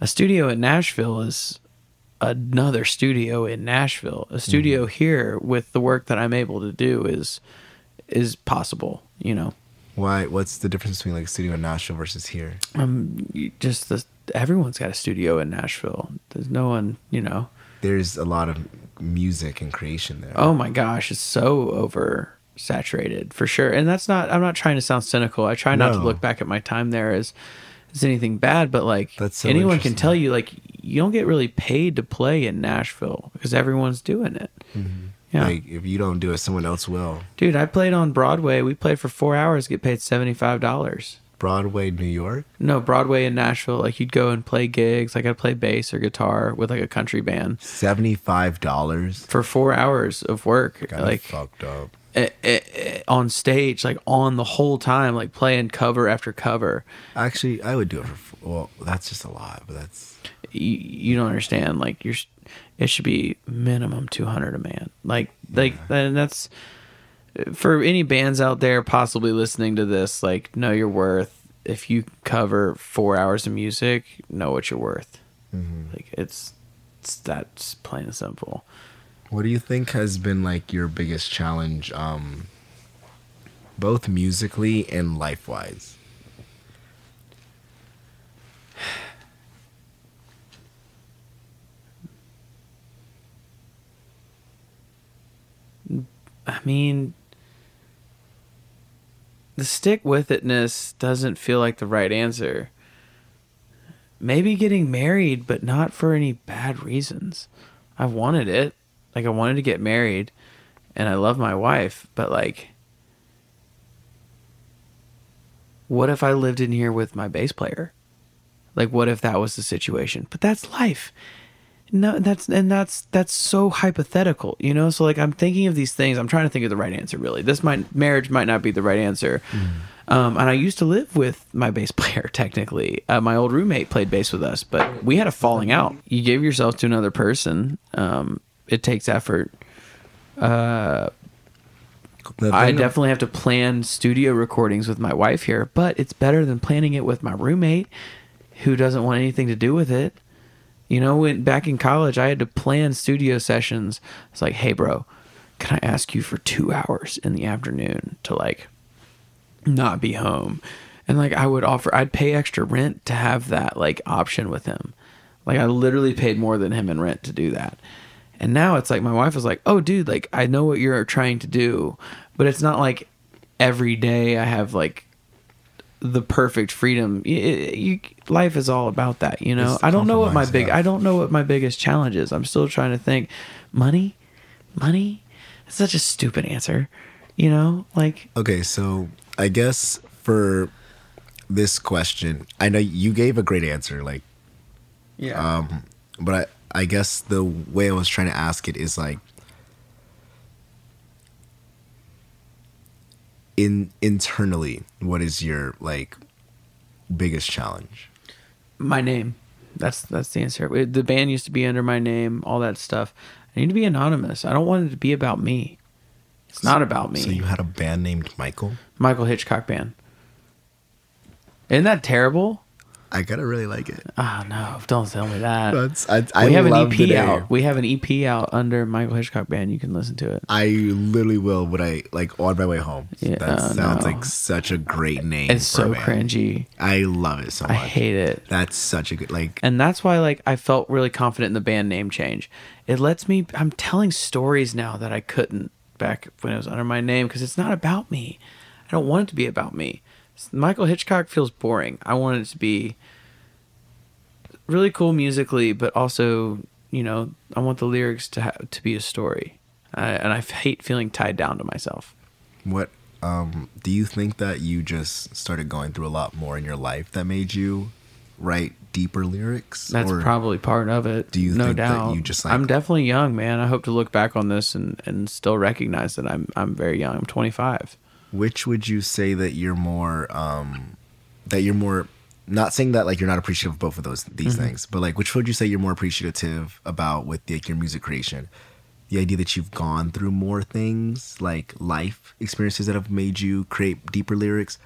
a studio in Nashville is another studio in Nashville. A studio mm. here with the work that I'm able to do is is possible. You know, why? What's the difference between like a studio in Nashville versus here? Um, just the everyone's got a studio in Nashville. There's no one, you know. There's a lot of music and creation there. Oh my gosh, it's so oversaturated for sure. And that's not, I'm not trying to sound cynical. I try not no. to look back at my time there as, as anything bad, but like so anyone can tell you, like, you don't get really paid to play in Nashville because everyone's doing it. Mm-hmm. Yeah. Like, if you don't do it, someone else will. Dude, I played on Broadway. We played for four hours, get paid seventy-five dollars. Broadway, New York? No, Broadway in Nashville. Like, you'd go and play gigs. Like, I'd play bass or guitar with, like, a country band. seventy-five dollars? For four hours of work. Got like fucked up. It, it, it, on stage, like, on the whole time, like, playing cover after cover. Actually, I would do it for... Well, that's just a lot, but that's... You, you don't understand. Like, you're... It should be minimum two hundred dollars a man. Like, yeah. like, and that's... For any bands out there possibly listening to this, like, know your worth. If you cover four hours of music, know what you're worth. Mm-hmm. Like, it's, it's that's plain and simple. What do you think has been, like, your biggest challenge, um, both musically and life-wise? I mean... The stick with itness doesn't feel like the right answer. Maybe getting married, but not for any bad reasons. I wanted it. Like, I wanted to get married, and I love my wife, but, like, what if I lived in here with my bass player? Like, what if that was the situation? But that's life. No, that's and that's that's so hypothetical, you know. So like, I'm thinking of these things. I'm trying to think of the right answer. Really, this might marriage might not be the right answer. Mm. Um, and I used to live with my bass player. Technically, uh, my old roommate played bass with us, but we had a falling out. You give yourself to another person. Um, it takes effort. Uh, I definitely have to plan studio recordings with my wife here, but it's better than planning it with my roommate, who doesn't want anything to do with it. You know, when back in college, I had to plan studio sessions. It's like, hey, bro, can I ask you for two hours in the afternoon to, like, not be home? And, like, I would offer, I'd pay extra rent to have that, like, option with him. Like, I literally paid more than him in rent to do that. And now it's like, my wife is like, oh, dude, like, I know what you're trying to do. But it's not like every day I have, like, the perfect freedom. It, you, life is all about that, you know. I don't know what my big yeah. I don't know what my biggest challenge is. I'm still trying to think. Money? Money? That's such a stupid answer. You know, like, okay, so I guess for this question, I know you gave a great answer, like, yeah. Um but I, I guess the way I was trying to ask it is like, In internally, what is your, like, biggest challenge? My name. That's that's the answer. The band used to be under my name, all that stuff. I need to be anonymous. I don't want it to be about me. It's so, not about me. So you had a band named Michael? Michael Hitchcock Band. Isn't that terrible? I gotta really like it. Oh, no. Don't tell me that. That's, I, I we have an E P out. We have an E P out under Michael Hitchcock Band. You can listen to it. I literally will when I, like, on my way home. Yeah, that uh, sounds no. like such a great name. It's for so a band. Cringy. I love it so much. I hate it. That's such a good, like. And that's why, like, I felt really confident in the band name change. It lets me, I'm telling stories now that I couldn't back when it was under my name, because it's not about me. I don't want it to be about me. Michael Hitchcock feels boring. I want it to be really cool musically, but also, you know, I want the lyrics to have, to be a story. Uh, and I hate feeling tied down to myself. What um, do you think that you just started going through a lot more in your life that made you write deeper lyrics? That's or probably part of it. Do you no think doubt. That you just like... I'm definitely young, man. I hope to look back on this and, and still recognize that I'm I'm very young. I'm twenty-five. Which would you say that you're more, um, that you're more, not saying that like you're not appreciative of both of those, these mm-hmm. things, but like, which would you say you're more appreciative about with like your music creation? the idea that you've gone through more things, like life experiences that have made you create deeper lyrics,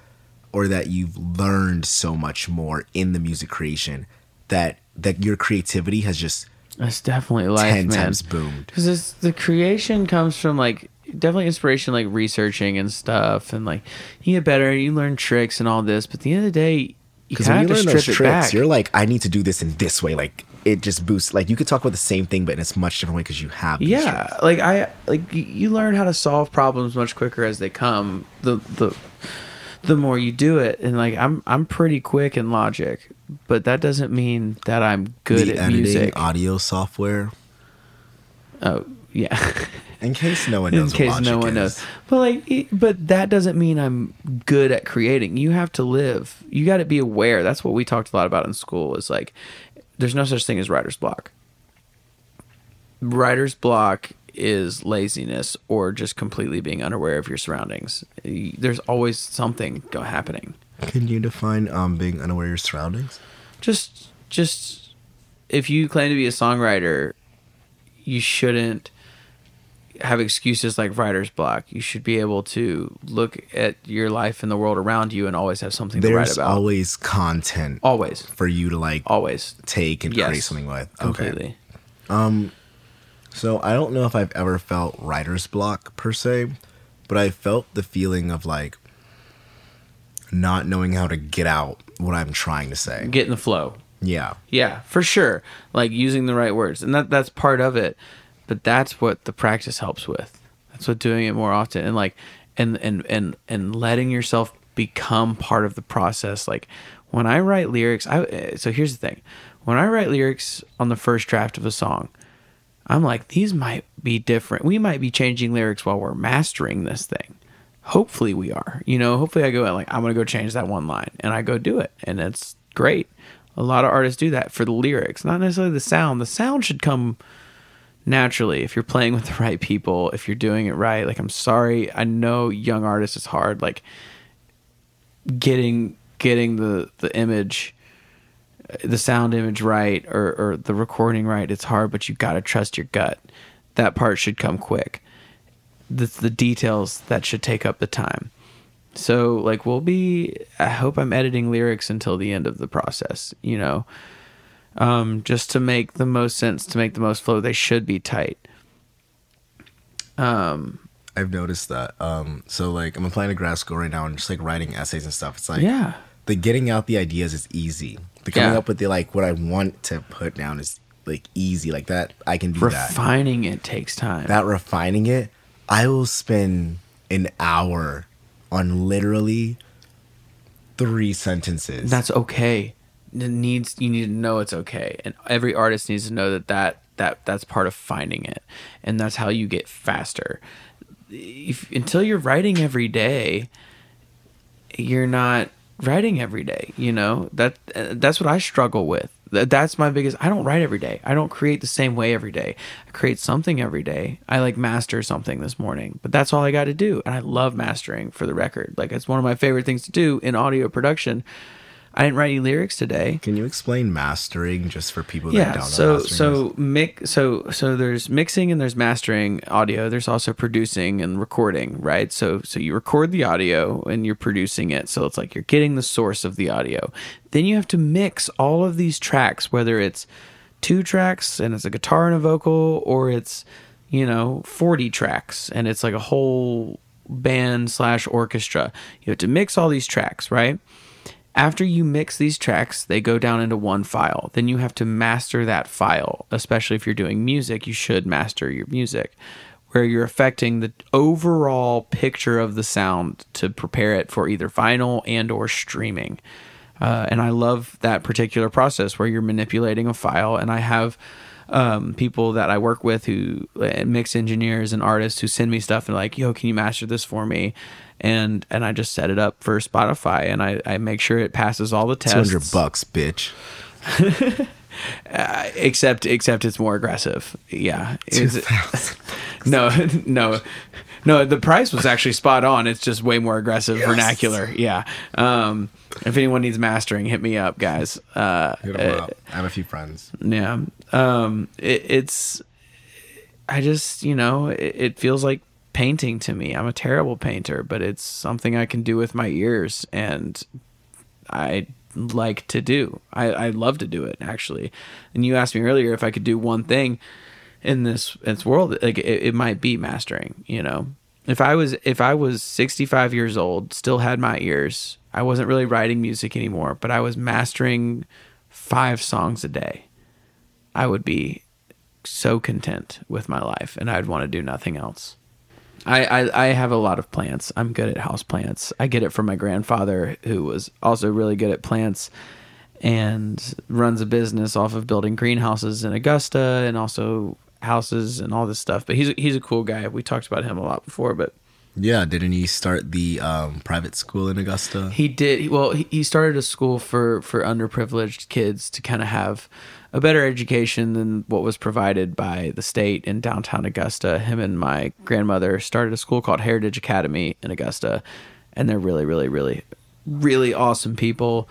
or that you've learned so much more in the music creation that that your creativity has just that's definitely life, ten man. times boomed. Because the creation comes from like definitely inspiration, like researching and stuff, and like you get better, you learn tricks and all this. But at the end of the day, you kind of have to strip those it tricks, back. You're like, I need to do this in this way. Like it just boosts. Like you could talk about the same thing, but in a much different way because you have. These yeah, tricks. like I like you learn how to solve problems much quicker as they come. The the. The more you do it, and like I'm, I'm pretty quick in Logic, but that doesn't mean that I'm good the at editing, music. Audio software. Oh yeah. In case no one knows. In case what Logic no one is. knows. But like, but that doesn't mean I'm good at creating. You have to live. You got to be aware. That's what we talked a lot about in school. Is like, there's no such thing as writer's block. Writer's block is laziness or just completely being unaware of your surroundings. There's always something go happening. Can you define um being unaware of your surroundings? Just, just if you claim to be a songwriter, you shouldn't have excuses like writer's block. You should be able to look at your life and the world around you and always have something There's to write about. There's always content. Always. For you to like always take and yes, create something with. Completely. Okay. Um. So I don't know if I've ever felt writer's block per se, but I felt the feeling of like not knowing how to get out what I'm trying to say. Get in the flow. Yeah. Yeah, for sure. Like using the right words. And that that's part of it. But that's what the practice helps with. That's what doing it more often and like and and and, and letting yourself become part of the process. Like when I write lyrics, I so here's the thing. When I write lyrics on the first draft of a song, I'm like, these might be different. We might be changing lyrics while we're mastering this thing. Hopefully we are. You know, hopefully I go and like, I'm going to go change that one line. And I go do it. And it's great. A lot of artists do that for the lyrics. Not necessarily the sound. The sound should come naturally if you're playing with the right people, if you're doing it right. Like, I'm sorry. I know young artists, it's hard. Like, getting getting the, the image... the sound image right or, or the recording right, it's hard, but you got to trust your gut. That part should come quick. The, the details, that should take up the time. So, like, we'll be... I hope I'm editing lyrics until the end of the process, you know? Um, just to make the most sense, to make the most flow, they should be tight. Um, I've noticed that. Um, so, like, I'm applying to grad school right now and just, like, writing essays and stuff. It's like... yeah. The getting out the ideas is easy. The coming yeah. up with the like what I want to put down is like easy. Like that, I can do refining that. Refining it takes time. That refining it, I will spend an hour on literally three sentences. That's okay. It needs you need to know it's okay, and every artist needs to know that that that that's part of finding it, and that's how you get faster. If until you're writing every day, you're not. Writing every day, you know, that uh, that's what I struggle with. That, that's my biggest. I don't write every day. I don't create the same way every day. I create something every day. I like master something this morning, but that's all I got to do. And I love mastering for the record. Like it's one of my favorite things to do in audio production. I didn't write any lyrics today. Can you explain mastering just for people that yeah, don't know? So so mix so so there's mixing and there's mastering audio. There's also producing and recording, right? So so you record the audio and you're producing it. So it's like you're getting the source of the audio. Then you have to mix all of these tracks, whether it's two tracks and it's a guitar and a vocal, or it's, you know, forty tracks and it's like a whole band slash orchestra. You have to mix all these tracks, right? After you mix these tracks, they go down into one file. Then you have to master that file. Especially if you're doing music, you should master your music, where you're affecting the overall picture of the sound to prepare it for either vinyl and or streaming. Uh, and I love that particular process where you're manipulating a file. And I have um, people that I work with who mix engineers and artists who send me stuff and like, yo, can you master this for me? And and I just set it up for Spotify, and I, I make sure it passes all the tests. two hundred bucks, bitch. uh, except except it's more aggressive. Yeah. Is, no, no, no. The price was actually spot on. It's just way more aggressive yes. vernacular. Yeah. Um, if anyone needs mastering, hit me up, guys. Uh, hit them uh, up. I have a few friends. Yeah. Um, it, it's I just, you know, it, it feels like painting to me. I'm a terrible painter, but it's something I can do with my ears, and I like to do. I, I love to do it, actually. And you asked me earlier if I could do one thing in this, in this world, like it, it might be mastering, you know. If I was if I was sixty-five years old, still had my ears, I wasn't really writing music anymore, but I was mastering five songs a day, I would be so content with my life, and I'd want to do nothing else. I, I, I have a lot of plants. I'm good at house plants. I get it from my grandfather, who was also really good at plants and runs a business off of building greenhouses in Augusta and also houses and all this stuff, but he's he's a cool guy. We talked about him a lot before, but yeah, didn't he start the um, private school in Augusta? He did. Well, he, he started a school for for underprivileged kids to kind of have a better education than what was provided by the state in downtown Augusta. Him and my grandmother started a school called Heritage Academy in Augusta, and they're really, really, really, really awesome people.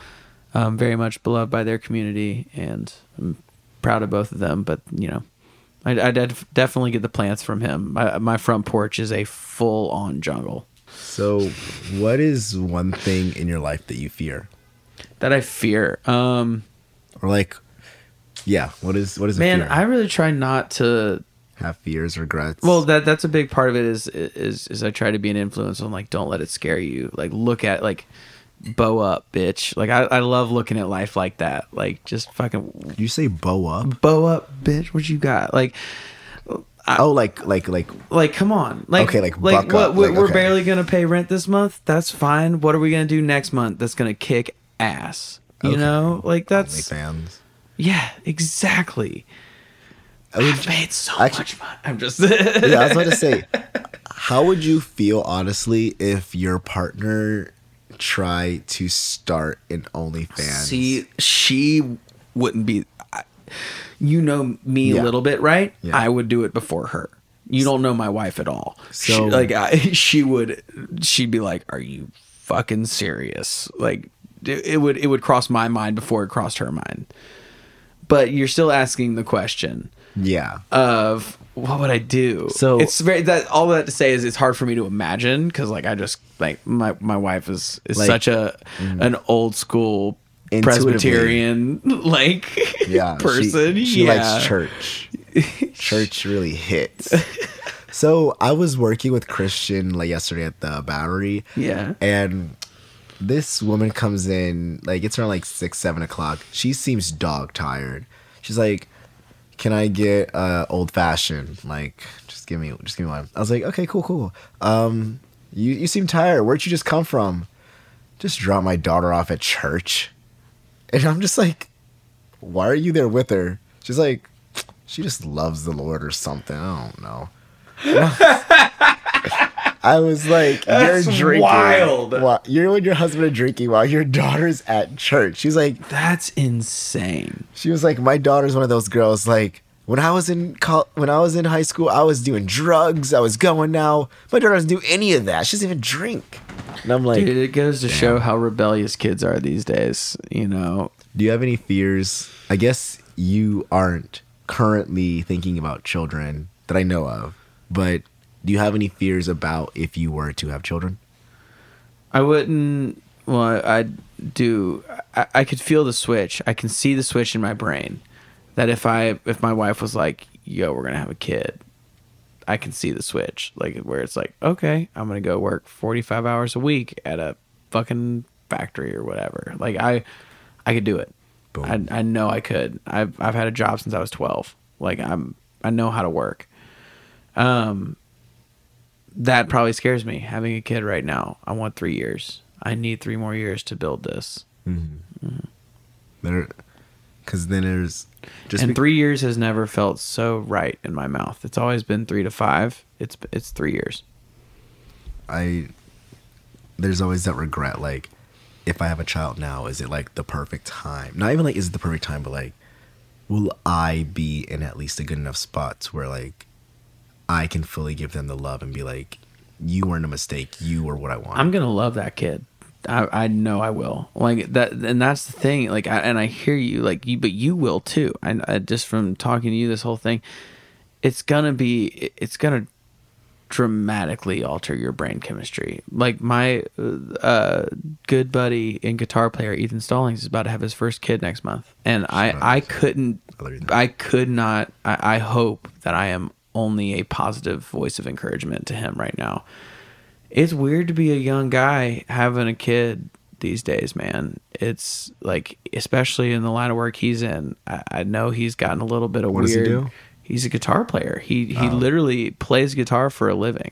Um, very much beloved by their community, and I'm proud of both of them. But you know, I, I def- definitely get the plants from him. My, my front porch is a full-on jungle. So what is one thing in your life that you fear? That I fear? Um, or like, yeah, what is what is man, a fear? Man, I really try not to... have fears, regrets. Well, that that's a big part of it is, is, is I try to be an influence on, like, don't let it scare you. Like, look at, like... bow up, bitch. Like I, I love looking at life like that. Like just fucking. You say bow up? Bow up, bitch. What you got? Like I, oh, like like like like come on. Like okay, like, like buck what? Up. We're, like, we're okay. barely gonna pay rent this month. That's fine. What are we gonna do next month? That's gonna kick ass. You okay. know, like that's. Fans. Yeah, exactly. I would, I've made so I, much money. I'm just. Yeah, I was about to say. How would you feel honestly if your partner try to start an OnlyFans? See, she wouldn't be, I, you know me yeah. a little bit, right? Yeah. I would do it before her. You don't know my wife at all. So she, like, I, she would, she'd be like, "Are you fucking serious?" Like, it, it would, it would cross my mind before it crossed her mind. But you're still asking the question, yeah, of what would I do? So it's very that all that to say is it's hard for me to imagine because like I just like my, my wife is, is like, such a mm, an old school Presbyterian like yeah, person. She, she yeah. likes church. Church really hits. So I was working with Christian like yesterday at the Bowery. Yeah, and this woman comes in like it's around like six seven o'clock. She seems dog tired. She's like, "Can I get uh, old fashioned? Like, just give me, just give me one." I was like, "Okay, cool, cool. Um, you you seem tired. Where'd you just come from?" "Just dropped my daughter off at church," and I'm just like, "Why are you there with her?" She's like, "She just loves the Lord or something. I don't know." I was like, "That's you're drinking. Wild. While, you're with your husband are drinking while your daughter's at church." She's like, "That's insane." She was like, "My daughter's one of those girls. Like when I was in co- when I was in high school, I was doing drugs. I was going out. My daughter doesn't do any of that. She doesn't even drink." And I'm like, dude, it goes to damn. Show how rebellious kids are these days. You know. Do you have any fears? I guess you aren't currently thinking about children that I know of, but. Do you have any fears about if you were to have children? I wouldn't. Well, I, I do. I, I could feel the switch. I can see the switch in my brain that if I, if my wife was like, "Yo, we're going to have a kid," I can see the switch. Like where it's like, okay, I'm going to go work forty-five hours a week at a fucking factory or whatever. Like I, I could do it. Boom. I, I know I could. I've, I've had a job since I was twelve. Like I'm, I know how to work. Um, That probably scares me, having a kid right now. I want three years. I need three more years to build this. Mm-hmm. Mm-hmm. There, because then there's... just and be- three years has never felt so right in my mouth. It's always been three to five. It's it's three years. I... There's always that regret, like, if I have a child now, is it, like, the perfect time? Not even, like, is it the perfect time, but, like, will I be in at least a good enough spot to where, like, I can fully give them the love and be like, "You weren't a mistake. You were what I wanted." I'm going to love that kid. I, I know I will. Like that. And that's the thing. Like, I, and I hear you like you, but you will too. I, I just from talking to you, this whole thing, it's gonna be, it's gonna dramatically alter your brain chemistry. Like my uh, good buddy and guitar player Ethan Stallings is about to have his first kid next month, and I, I couldn't, I could not. I, I hope that I am only a positive voice of encouragement to him right now. It's weird to be a young guy having a kid these days, man. It's like, especially in the line of work he's in. I, I know he's gotten a little bit of what weird. Does he do? He's a guitar player. He he um, literally plays guitar for a living.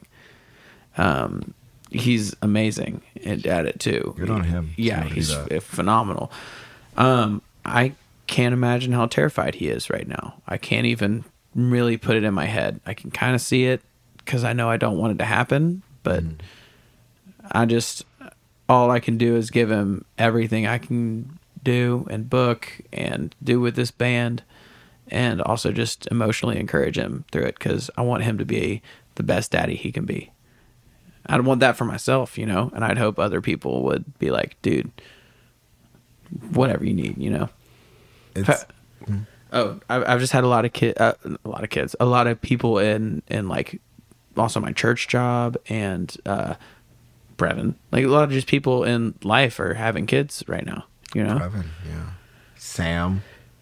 Um, he's amazing at, at it too. Good on him. Yeah, he's phenomenal. Um, I can't imagine how terrified he is right now. I can't even really put it in my head. I can kind of see it because I know I don't want it to happen, but mm. I just all I can do is give him everything I can do and book and do with this band. And also just emotionally encourage him through it, because I want him to be the best daddy he can be. I'd want that for myself, you know, and I'd hope other people would be like, dude, whatever you need, you know. It's, I, oh, I've just had a lot of kid, uh, a lot of kids, a lot of people in, in like also my church job and uh, Brevin. Like a lot of just people in life are having kids right now, you know. Brevin, yeah. Sam.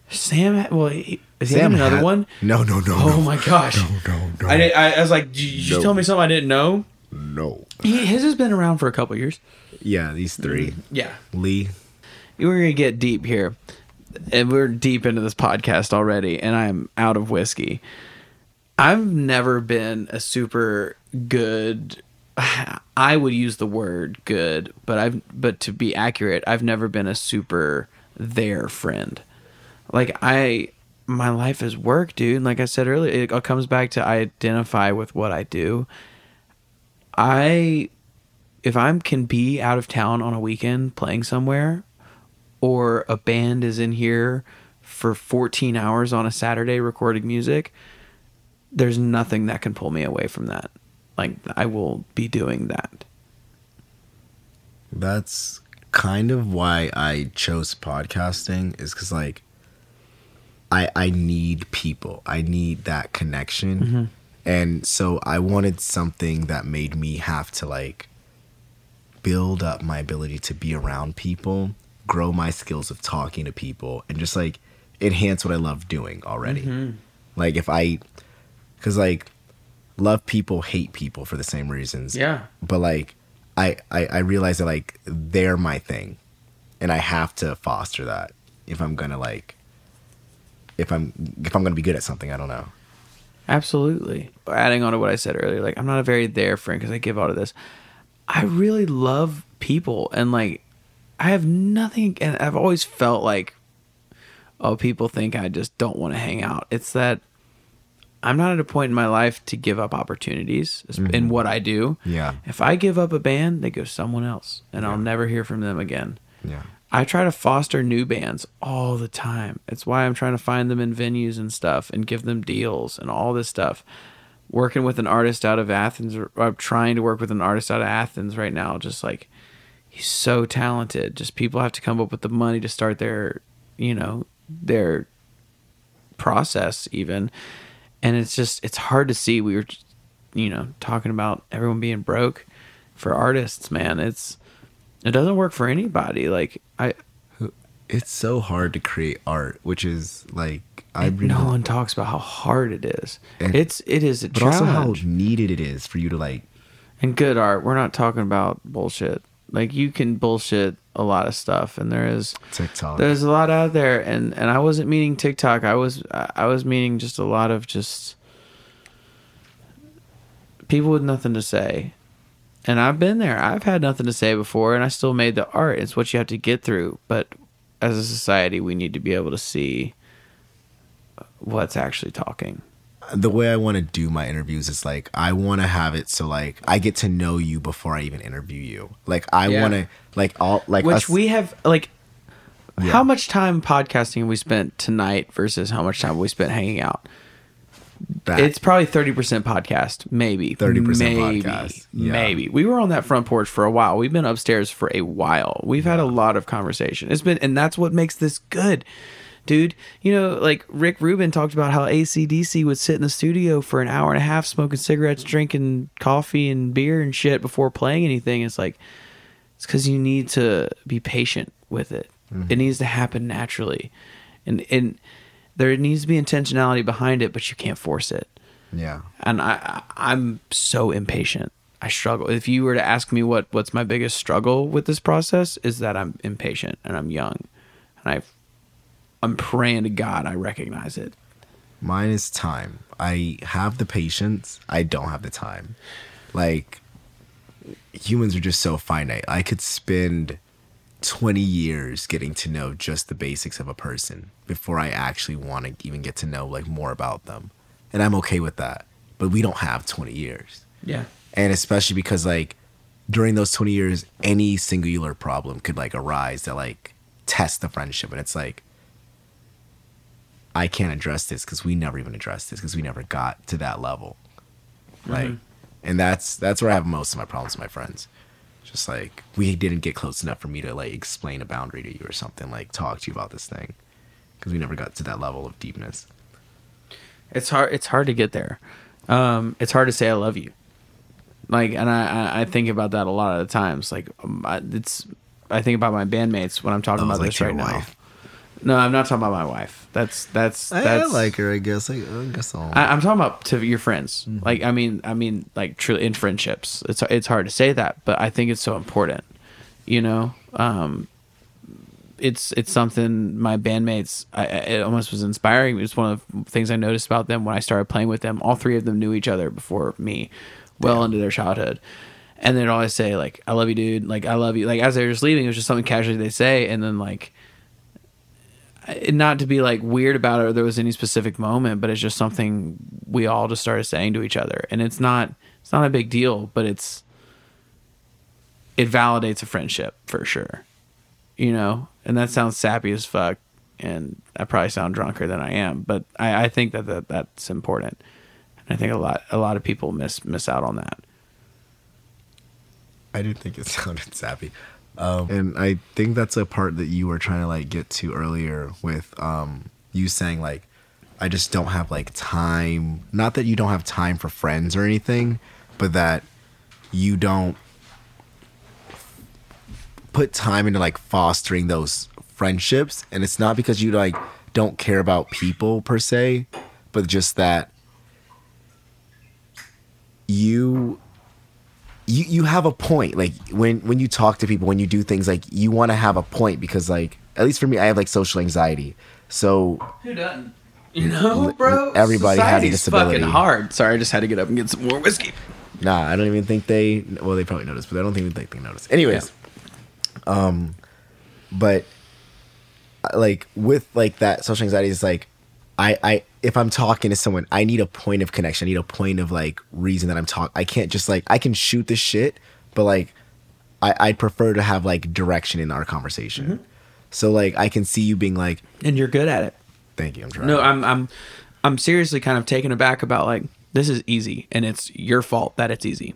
Sam, well, he, is Sam he another had, one? No, no, no. Oh no, my gosh! No, no, no. I, I, I was like, did you no. tell me something I didn't know? No. He, his has been around for a couple of years. Yeah, these three. Yeah, Lee. We're gonna get deep here, and we're deep into this podcast already, and I'm out of whiskey. I've never been a super good. I would use the word good, but I've but to be accurate, I've never been a super their friend. Like, I, my life is work, dude. And like I said earlier, it comes back to I identify with what I do. I, if I can be out of town on a weekend playing somewhere, or a band is in here for fourteen hours on a Saturday recording music, there's nothing that can pull me away from that. Like, I will be doing that. That's kind of why I chose podcasting, is because, like, I, I need people. I need that connection. Mm-hmm. And so I wanted something that made me have to, like, build up my ability to be around people, grow my skills of talking to people, and just, like, enhance what I love doing already. Mm-hmm. Like, if I... Because, like, love people, hate people for the same reasons. Yeah. But, like, I, I, I realize that, like, they're my thing. And I have to foster that if I'm going to, like... If I'm if I'm gonna be good at something, I don't know. Absolutely. Adding on to what I said earlier, like, I'm not a very there friend because I give all of this. I really love people, and like I have nothing, and I've always felt like, oh, people think I just don't want to hang out. It's that I'm not at a point in my life to give up opportunities mm-hmm. in what I do. Yeah. If I give up a band, they go someone else, and yeah. I'll never hear from them again. Yeah. I try to foster new bands all the time. It's why I'm trying to find them in venues and stuff and give them deals and all this stuff. Working with an artist out of Athens, or I'm trying to work with an artist out of Athens right now. Just like, he's so talented. Just people have to come up with the money to start their, you know, their process even. And it's just, it's hard to see. We were, you know, talking about everyone being broke for artists, man. It's, It doesn't work for anybody. Like I, it's so hard to create art, which is like I. Really, no one talks about how hard it is. And, it's it is a but challenge. But also how needed it is for you to like. And good art. We're not talking about bullshit. Like, you can bullshit a lot of stuff, and there is TikTok. There's a lot out there, and, and I wasn't meaning TikTok. I was I was meaning just a lot of just people with nothing to say. And I've been there. I've had nothing to say before, and I still made the art. It's what you have to get through. But as a society, we need to be able to see what's actually talking. The way I want to do my interviews is, like, I want to have it so, like, I get to know you before I even interview you. Like, I yeah. want to, like, all, like... Which us- we have, like... Yeah. How much time podcasting we spent tonight versus how much time we spent hanging out? Back. It's probably thirty percent podcast, maybe. thirty percent maybe, podcast. Yeah. Maybe. We were on that front porch for a while. We've been upstairs for a while. We've yeah. had a lot of conversation. It's been, and that's what makes this good. dude. You know, like Rick Rubin talked about how A C D C would sit in the studio for an hour and a half smoking cigarettes, drinking coffee and beer and shit before playing anything. It's like, it's because you need to be patient with it. Mm-hmm. It needs to happen naturally. And and there needs to be intentionality behind it, but you can't force it. Yeah. And I, I'm so impatient. I struggle. If you were to ask me what, what's my biggest struggle with this process, is that I'm impatient and I'm young. And I've, I'm praying to God I recognize it. Mine is time. I have the patience. I don't have the time. Like, humans are just so finite. I could spend twenty years getting to know just the basics of a person before I actually want to even get to know like more about them. And I'm okay with that. But we don't have twenty years. Yeah. And especially because like during those twenty years, any singular problem could like arise that like test the friendship. And it's like, I can't address this because we never even addressed this because we never got to that level. Mm-hmm. Like, and that's that's where I have most of my problems with my friends. Just like, we didn't get close enough for me to like explain a boundary to you or something, like talk to you about this thing because we never got to that level of deepness. It's hard. It's hard to get there. Um, it's hard to say I love you. Like, and I, I think about that a lot of the times. Like, um, I, it's I think about my bandmates when I'm talking about like this right wife. now. No, I'm not talking about my wife. That's that's. I, that's, I like her. I guess. I, I guess I'll... I I'm talking about to your friends. Mm-hmm. Like, I mean, I mean, like truly in friendships, it's it's hard to say that, but I think it's so important. You know, um, it's it's something my bandmates. I, it almost was inspiring. It was one of the things I noticed about them when I started playing with them. All three of them knew each other before me, well yeah. into their childhood. And they'd always say like, "I love you, dude." Like, "I love you." Like, as they were just leaving, it was just something casually they say, and then like. Not to be like weird about it or there was any specific moment, but it's just something we all just started saying to each other. And it's not, it's not a big deal, but it's, it validates a friendship for sure. You know, and that sounds sappy as fuck. And I probably sound drunker than I am, but I, I think that, that that's important. And I think a lot, a lot of people miss, miss out on that. I do think it sounded sappy. Um, and I think that's a part that you were trying to like get to earlier with um, you saying like, I just don't have like time. Not that you don't have time for friends or anything, but that you don't put time into like fostering those friendships. And it's not because you like don't care about people per se, but just that you... You you have a point, like when, when you talk to people, when you do things, like you want to have a point because like, at least for me, I have like social anxiety. So who doesn't? You know, bro. Everybody has a disability. Fucking hard. Sorry, I just had to get up and get some more whiskey. Nah, I don't even think they. Well, they probably noticed, but I don't think they, they noticed. Anyways, yeah. um, but like with like that social anxiety is like, I I. If I'm talking to someone, I need a point of connection. I need a point of like reason that I'm talking. I can't just like, I can shoot this shit, but like, I, I'd prefer to have like direction in our conversation. Mm-hmm. So like, I can see you being like, and you're good at it. Thank you. I'm trying. No, I'm, I'm, I'm seriously kind of taken aback about like, this is easy and it's your fault that it's easy.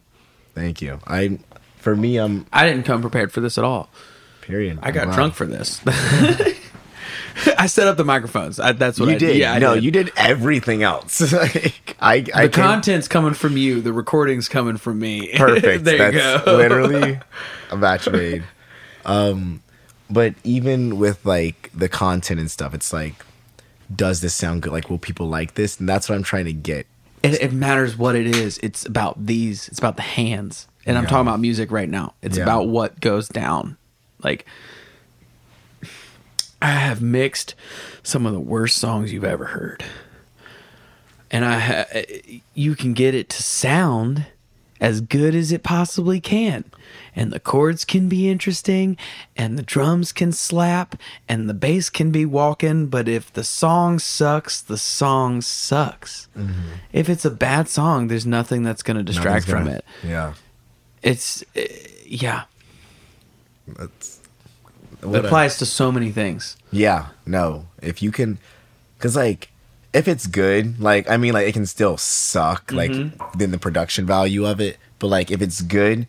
Thank you. I, for me, I'm, I didn't come prepared for this at all. Period. I got wow. drunk for this. I set up the microphones. I, that's what you I did. did. Yeah, I no, did. You did everything else. like, I, the I content's coming from you. The recording's coming from me. Perfect. there that's you go. Literally a match made. Um, but even with like the content and stuff, it's like, does this sound good? Like, will people like this? And that's what I'm trying to get. It, it matters what it is. It's about these. It's about the hands. And yeah. I'm talking about music right now. It's yeah. about what goes down. Like. I have mixed some of the worst songs you've ever heard. And I ha- you can get it to sound as good as it possibly can. And the chords can be interesting, and the drums can slap, and the bass can be walking. But if the song sucks, the song sucks. Mm-hmm. If it's a bad song, there's nothing that's going to distract Nothing's from gonna, it. Yeah. It's, uh, yeah. That's. It applies to so many things. Yeah, no. If you can, because like, if it's good, like I mean, like it can still suck, mm-hmm. like then the production value of it. But like, if it's good,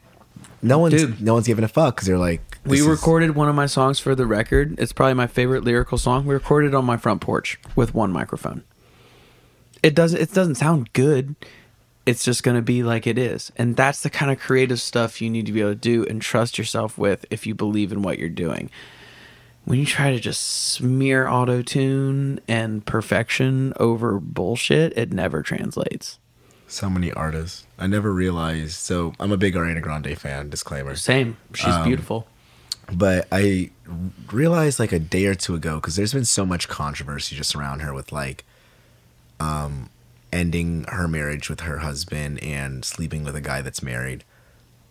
No one's Dude, no one's giving a fuck because they're like. We recorded is... one of my songs for the record. It's probably my favorite lyrical song. We recorded it on my front porch with one microphone. It doesn't. It doesn't sound good. It's just going to be like it is, and that's the kind of creative stuff you need to be able to do and trust yourself with if you believe in what you're doing. When you try to just smear auto-tune and perfection over bullshit, it never translates. So many artists. I never realized. So I'm a big Ariana Grande fan, disclaimer. Same. She's um, beautiful. But I realized like a day or two ago, because there's been so much controversy just around her with like um, ending her marriage with her husband and sleeping with a guy that's married.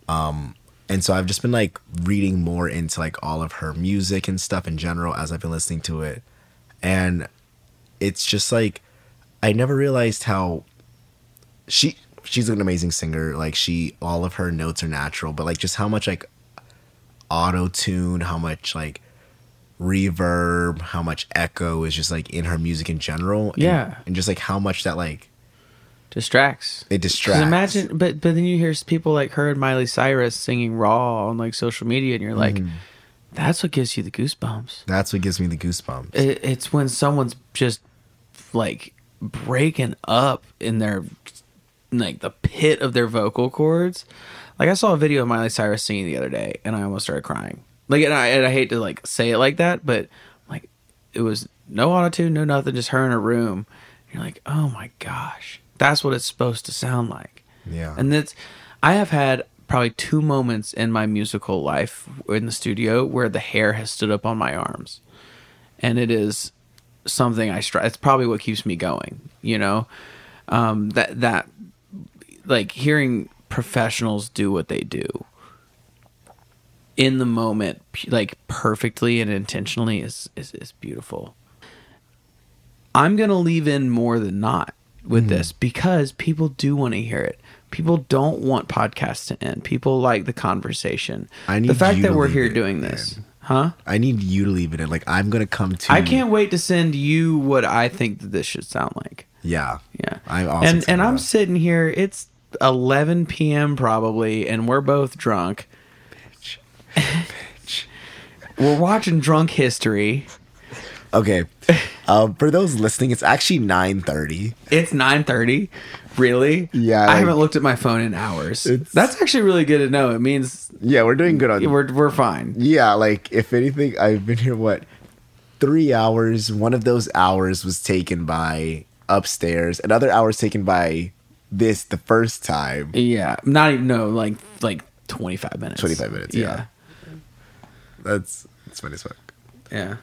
Um And so I've just been like reading more into like all of her music and stuff in general as I've been listening to it. And it's just like, I never realized how she, she's an amazing singer. Like she, all of her notes are natural, but like just how much like auto tune, how much like reverb, how much echo is just like in her music in general. Yeah. And, and just like how much that like. Distracts. It distracts. Imagine, but but then you hear people like her and Miley Cyrus singing raw on like social media, and you're like, mm. that's what gives you the goosebumps. That's what gives me the goosebumps. It, it's when someone's just like breaking up in their like the pit of their vocal cords. Like I saw a video of Miley Cyrus singing the other day, and I almost started crying. Like, and I and I hate to like say it like that, but like it was no autotune, no nothing, just her in a room. And you're like, oh my gosh. That's what it's supposed to sound like. Yeah. And that's, I have had probably two moments in my musical life in the studio where the hair has stood up on my arms. And it is something I strive. It's probably what keeps me going, you know? Um, that, that, like, hearing professionals do what they do in the moment, like, perfectly and intentionally is, is, is beautiful. I'm going to leave in more than not. With mm-hmm. this, because people do want to hear it. People don't want podcasts to end. People like the conversation. I need the fact that we're here doing this, huh? I need you to leave it in. Like I'm gonna come to. I can't wait to send you what I think that this should sound like. Yeah, yeah. I'm awesome and and that. I'm sitting here. It's eleven p.m. probably, and we're both drunk. Bitch, bitch. We're watching Drunk History. Okay, um, for those listening, it's actually nine thirty. It's nine thirty? Really? Yeah. Like, I haven't looked at my phone in hours. That's actually really good to know. It means... Yeah, we're doing good on... We're we're fine. Yeah, like, if anything, I've been here, what, three hours. One of those hours was taken by upstairs. Another hour was taken by this the first time. Yeah. Not even, no, like, like twenty-five minutes. twenty-five minutes, yeah. yeah. That's, that's funny as fuck. Yeah.